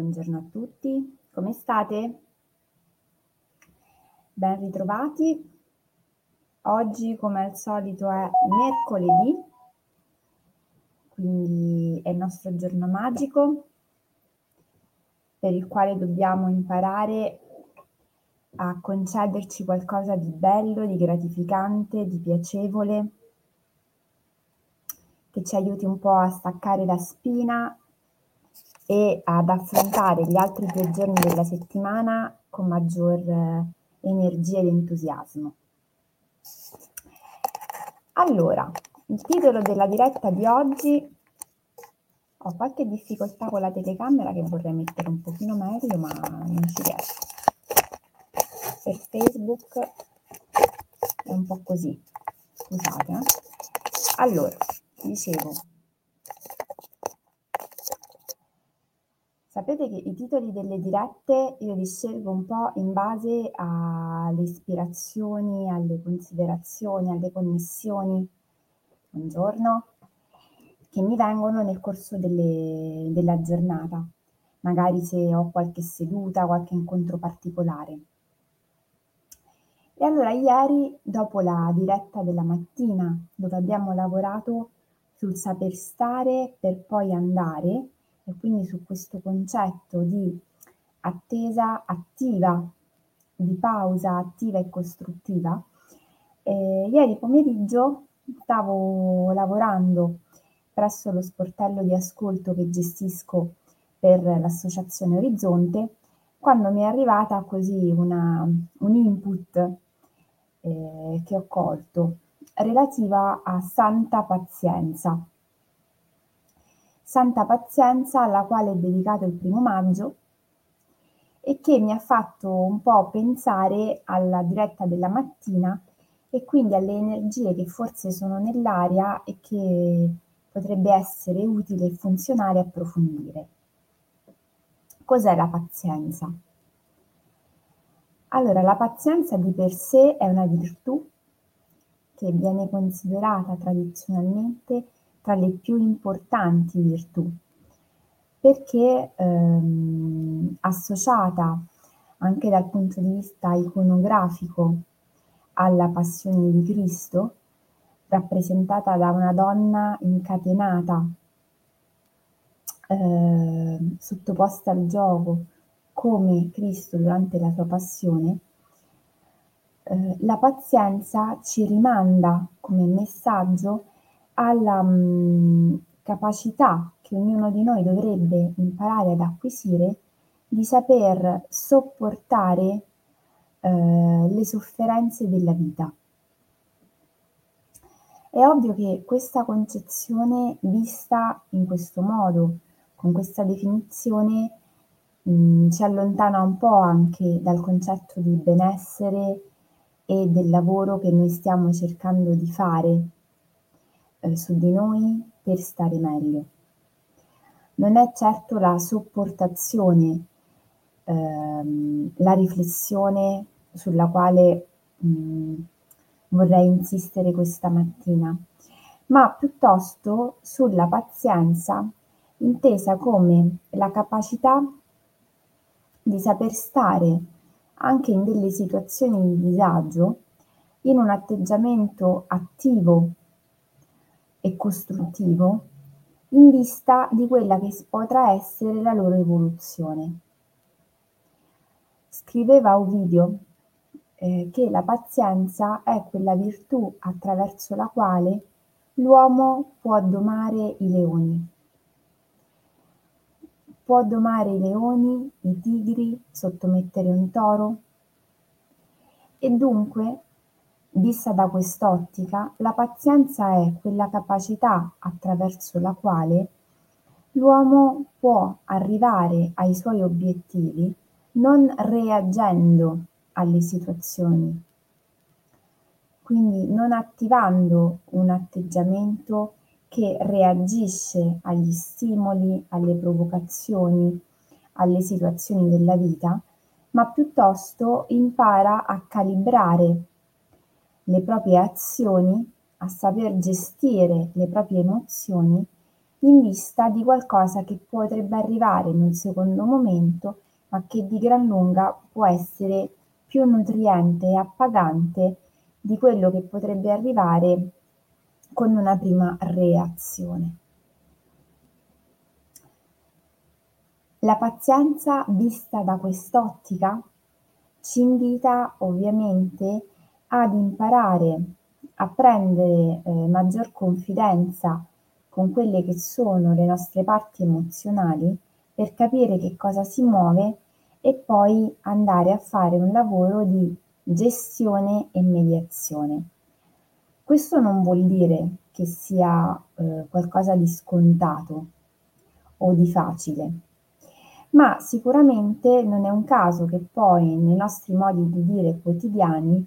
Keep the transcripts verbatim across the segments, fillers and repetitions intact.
Buongiorno a tutti, come state? Ben ritrovati. Oggi, come al solito, è mercoledì, quindi è il nostro giorno magico per il quale dobbiamo imparare a concederci qualcosa di bello, di gratificante, di piacevole, che ci aiuti un po' a staccare la spina e ad affrontare gli altri due giorni della settimana con maggior energia ed entusiasmo. Allora, il titolo della diretta di oggi, ho qualche difficoltà con la telecamera che vorrei mettere un pochino meglio, ma non ci riesco. Per Facebook è un po' così, scusate. Eh? Allora, dicevo, sapete che i titoli delle dirette io li scelgo un po' in base alle ispirazioni, alle considerazioni, alle connessioni, buongiorno, che mi vengono nel corso delle, della giornata, magari se ho qualche seduta, qualche incontro particolare. E allora ieri, dopo la diretta della mattina, dove abbiamo lavorato sul saper stare per poi andare, e quindi su questo concetto di attesa attiva, di pausa attiva e costruttiva, eh, ieri pomeriggio stavo lavorando presso lo sportello di ascolto che gestisco per l'associazione Orizzonte, quando mi è arrivata così una, un input eh, che ho colto relativa a Santa Pazienza. Santa Pazienza, alla quale è dedicato il primo maggio e che mi ha fatto un po' pensare alla diretta della mattina e quindi alle energie che forse sono nell'aria e che potrebbe essere utile e funzionale approfondire. Cos'è la pazienza? Allora, la pazienza di per sé è una virtù che viene considerata tradizionalmente tra le più importanti virtù, perché ehm, associata anche dal punto di vista iconografico alla passione di Cristo, rappresentata da una donna incatenata, eh, sottoposta al giogo come Cristo durante la sua passione, eh, la pazienza ci rimanda come messaggio alla mh, capacità che ognuno di noi dovrebbe imparare ad acquisire di saper sopportare eh, le sofferenze della vita. È ovvio che questa concezione vista in questo modo, con questa definizione, mh, ci allontana un po' anche dal concetto di benessere e del lavoro che noi stiamo cercando di fare su di noi per stare meglio. Non è certo la sopportazione, ehm, la riflessione sulla quale mh, vorrei insistere questa mattina, ma piuttosto sulla pazienza intesa come la capacità di saper stare anche in delle situazioni di disagio in un atteggiamento attivo e costruttivo in vista di quella che potrà essere la loro evoluzione. Scriveva Ovidio eh, che la pazienza è quella virtù attraverso la quale l'uomo può domare i leoni. Può domare i leoni, i tigri, sottomettere un toro. E dunque, vista da quest'ottica, la pazienza è quella capacità attraverso la quale l'uomo può arrivare ai suoi obiettivi non reagendo alle situazioni, quindi non attivando un atteggiamento che reagisce agli stimoli, alle provocazioni, alle situazioni della vita, ma piuttosto impara a calibrare le proprie azioni, a saper gestire le proprie emozioni in vista di qualcosa che potrebbe arrivare in un secondo momento, ma che di gran lunga può essere più nutriente e appagante di quello che potrebbe arrivare con una prima reazione. La pazienza vista da quest'ottica ci invita ovviamente ad imparare a prendere eh, maggior confidenza con quelle che sono le nostre parti emozionali per capire che cosa si muove e poi andare a fare un lavoro di gestione e mediazione. Questo non vuol dire che sia eh, qualcosa di scontato o di facile, ma sicuramente non è un caso che poi nei nostri modi di dire quotidiani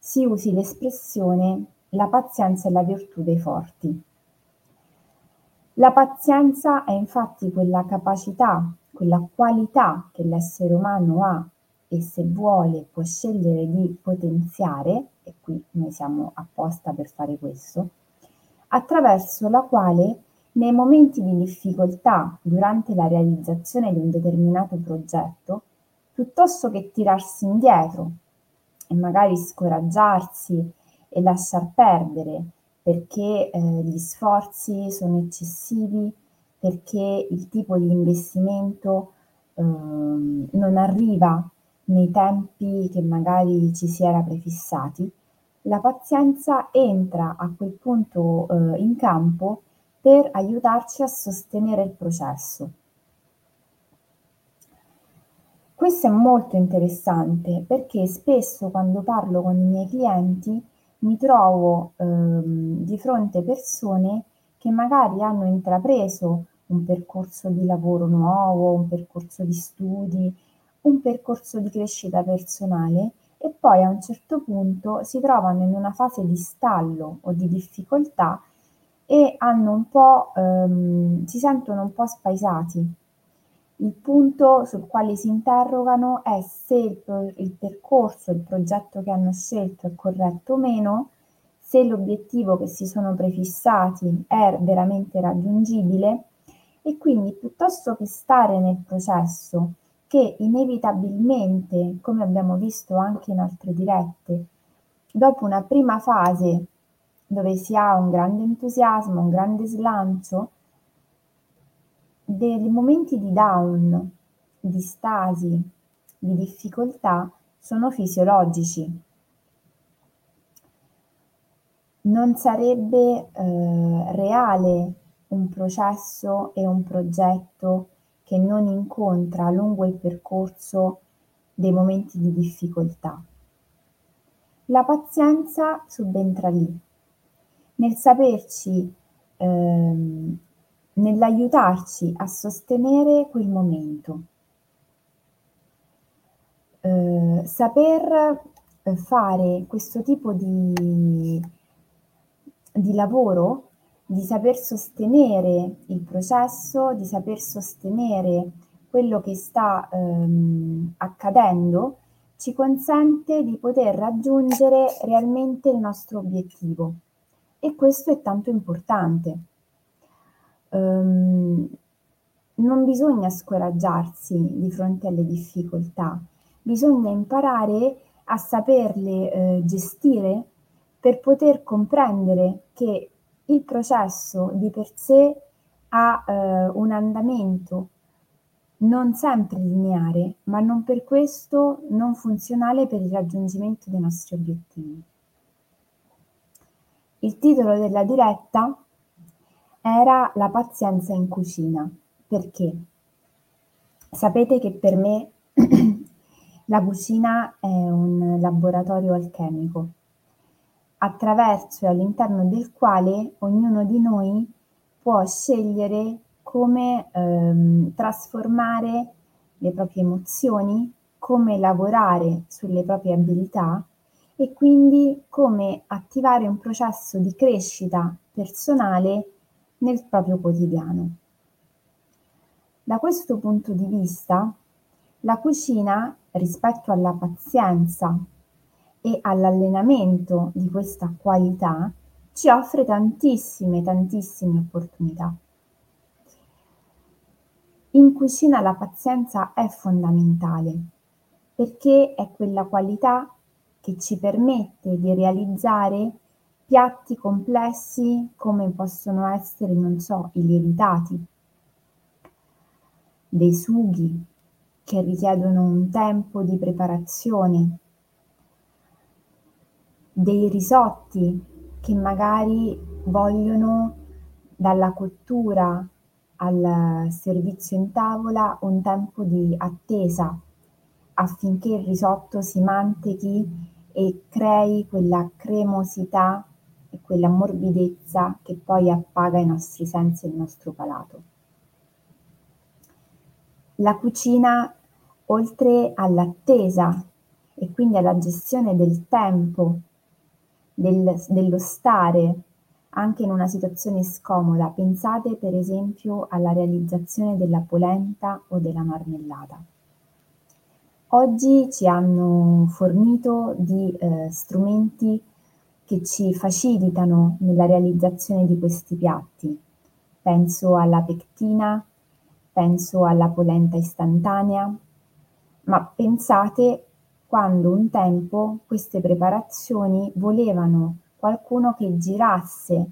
si usi l'espressione la pazienza è la virtù dei forti. La pazienza è infatti quella capacità, quella qualità che l'essere umano ha e se vuole può scegliere di potenziare, e qui noi siamo apposta per fare questo, attraverso la quale nei momenti di difficoltà durante la realizzazione di un determinato progetto, piuttosto che tirarsi indietro e magari scoraggiarsi e lasciar perdere perché eh, gli sforzi sono eccessivi, perché il tipo di investimento eh, non arriva nei tempi che magari ci si era prefissati, la pazienza entra a quel punto eh, in campo per aiutarci a sostenere il processo. Questo è molto interessante perché spesso quando parlo con i miei clienti mi trovo ehm, di fronte persone che magari hanno intrapreso un percorso di lavoro nuovo, un percorso di studi, un percorso di crescita personale e poi a un certo punto si trovano in una fase di stallo o di difficoltà e hanno un po', ehm, si sentono un po' spaesati. Il punto sul quale si interrogano è se il, pro- il percorso, il progetto che hanno scelto è corretto o meno, se l'obiettivo che si sono prefissati è veramente raggiungibile e quindi piuttosto che stare nel processo che inevitabilmente, come abbiamo visto anche in altre dirette, dopo una prima fase dove si ha un grande entusiasmo, un grande slancio, dei momenti di down, di stasi, di difficoltà sono fisiologici. Non sarebbe eh, reale un processo e un progetto che non incontra lungo il percorso dei momenti di difficoltà. La pazienza subentra lì. Nel saperci, ehm, nell'aiutarci a sostenere quel momento. Eh, saper fare questo tipo di, di lavoro, di saper sostenere il processo, di saper sostenere quello che sta ehm, accadendo, ci consente di poter raggiungere realmente il nostro obiettivo. E questo è tanto importante. Um, non bisogna scoraggiarsi di fronte alle difficoltà, bisogna imparare a saperle eh, gestire per poter comprendere che il processo di per sé ha eh, un andamento non sempre lineare, ma non per questo non funzionale per il raggiungimento dei nostri obiettivi. Il titolo della diretta era La pazienza in cucina, perché sapete che per me la cucina è un laboratorio alchemico, attraverso e all'interno del quale ognuno di noi può scegliere come ehm, trasformare le proprie emozioni, come lavorare sulle proprie abilità, e quindi come attivare un processo di crescita personale nel proprio quotidiano. Da questo punto di vista, la cucina rispetto alla pazienza e all'allenamento di questa qualità ci offre tantissime, tantissime opportunità. In cucina la pazienza è fondamentale, perché è quella qualità che ci permette di realizzare piatti complessi come possono essere, non so, i lievitati, dei sughi che richiedono un tempo di preparazione, dei risotti che magari vogliono dalla cottura al servizio in tavola un tempo di attesa affinché il risotto si mantechi e crei quella cremosità e quella morbidezza che poi appaga i nostri sensi e il nostro palato. La cucina, oltre all'attesa e quindi alla gestione del tempo, del, dello stare anche in una situazione scomoda, pensate per esempio alla realizzazione della polenta o della marmellata. Oggi ci hanno fornito di eh, strumenti che ci facilitano nella realizzazione di questi piatti. Penso alla pectina, penso alla polenta istantanea, ma pensate quando un tempo queste preparazioni volevano qualcuno che girasse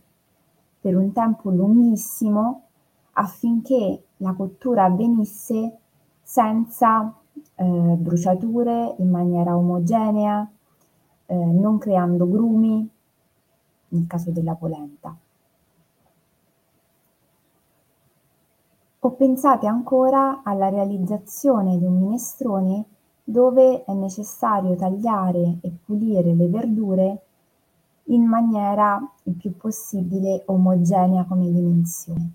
per un tempo lunghissimo affinché la cottura avvenisse senza Eh, bruciature, in maniera omogenea, eh, non creando grumi nel caso della polenta. O pensate ancora alla realizzazione di un minestrone dove è necessario tagliare e pulire le verdure in maniera il più possibile omogenea come dimensione.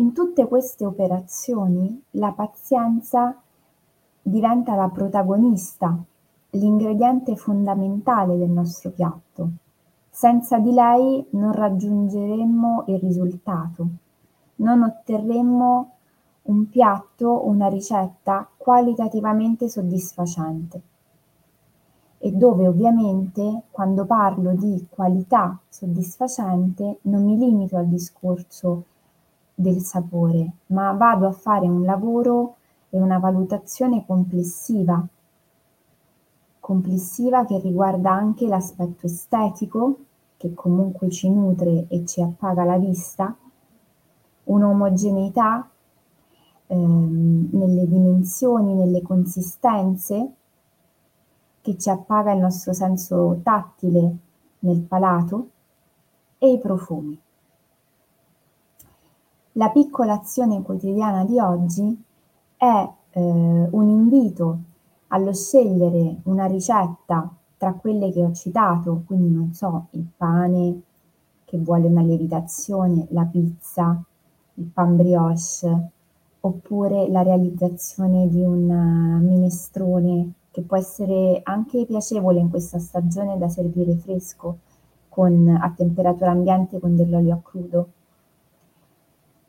In tutte queste operazioni la pazienza diventa la protagonista, l'ingrediente fondamentale del nostro piatto. Senza di lei non raggiungeremmo il risultato, non otterremmo un piatto, una ricetta qualitativamente soddisfacente. E dove ovviamente, quando parlo di qualità soddisfacente, non mi limito al discorso del sapore, ma vado a fare un lavoro e una valutazione complessiva, complessiva che riguarda anche l'aspetto estetico, che comunque ci nutre e ci appaga la vista, un'omogeneità ehm, nelle dimensioni, nelle consistenze, che ci appaga il nostro senso tattile nel palato, e i profumi. La piccola azione quotidiana di oggi è eh, un invito allo scegliere una ricetta tra quelle che ho citato, quindi non so, il pane che vuole una lievitazione, la pizza, il pan brioche, oppure la realizzazione di un minestrone che può essere anche piacevole in questa stagione da servire fresco con, a temperatura ambiente con dell'olio a crudo,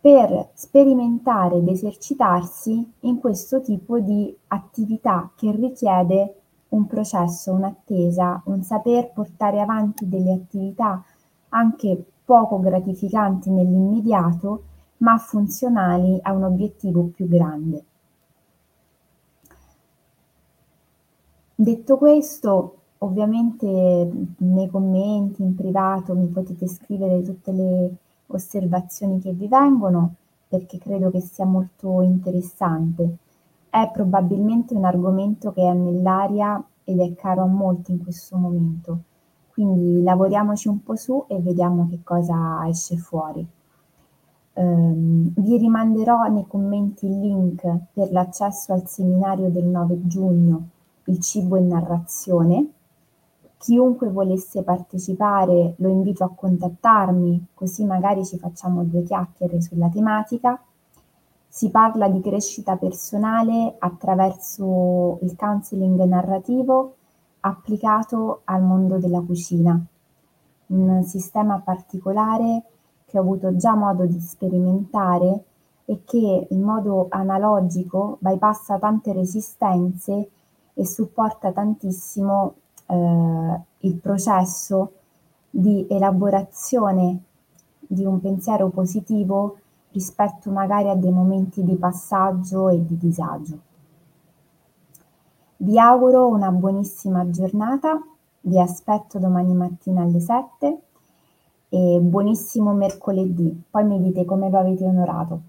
per sperimentare ed esercitarsi in questo tipo di attività che richiede un processo, un'attesa, un saper portare avanti delle attività anche poco gratificanti nell'immediato, ma funzionali a un obiettivo più grande. Detto questo, ovviamente nei commenti, in privato, mi potete scrivere tutte le osservazioni che vi vengono, perché credo che sia molto interessante. È probabilmente un argomento che è nell'aria ed è caro a molti in questo momento, quindi lavoriamoci un po' su e vediamo che cosa esce fuori. Ehm, vi rimanderò nei commenti il link per l'accesso al seminario del nove giugno, Il Cibo è Narrazione. Chiunque volesse partecipare lo invito a contattarmi, così magari ci facciamo due chiacchiere sulla tematica. Si parla di crescita personale attraverso il counseling narrativo applicato al mondo della cucina, un sistema particolare che ho avuto già modo di sperimentare e che in modo analogico bypassa tante resistenze e supporta tantissimo Uh, il processo di elaborazione di un pensiero positivo rispetto magari a dei momenti di passaggio e di disagio. Vi auguro una buonissima giornata, vi aspetto domani mattina alle sette e buonissimo mercoledì, poi mi dite come lo avete onorato.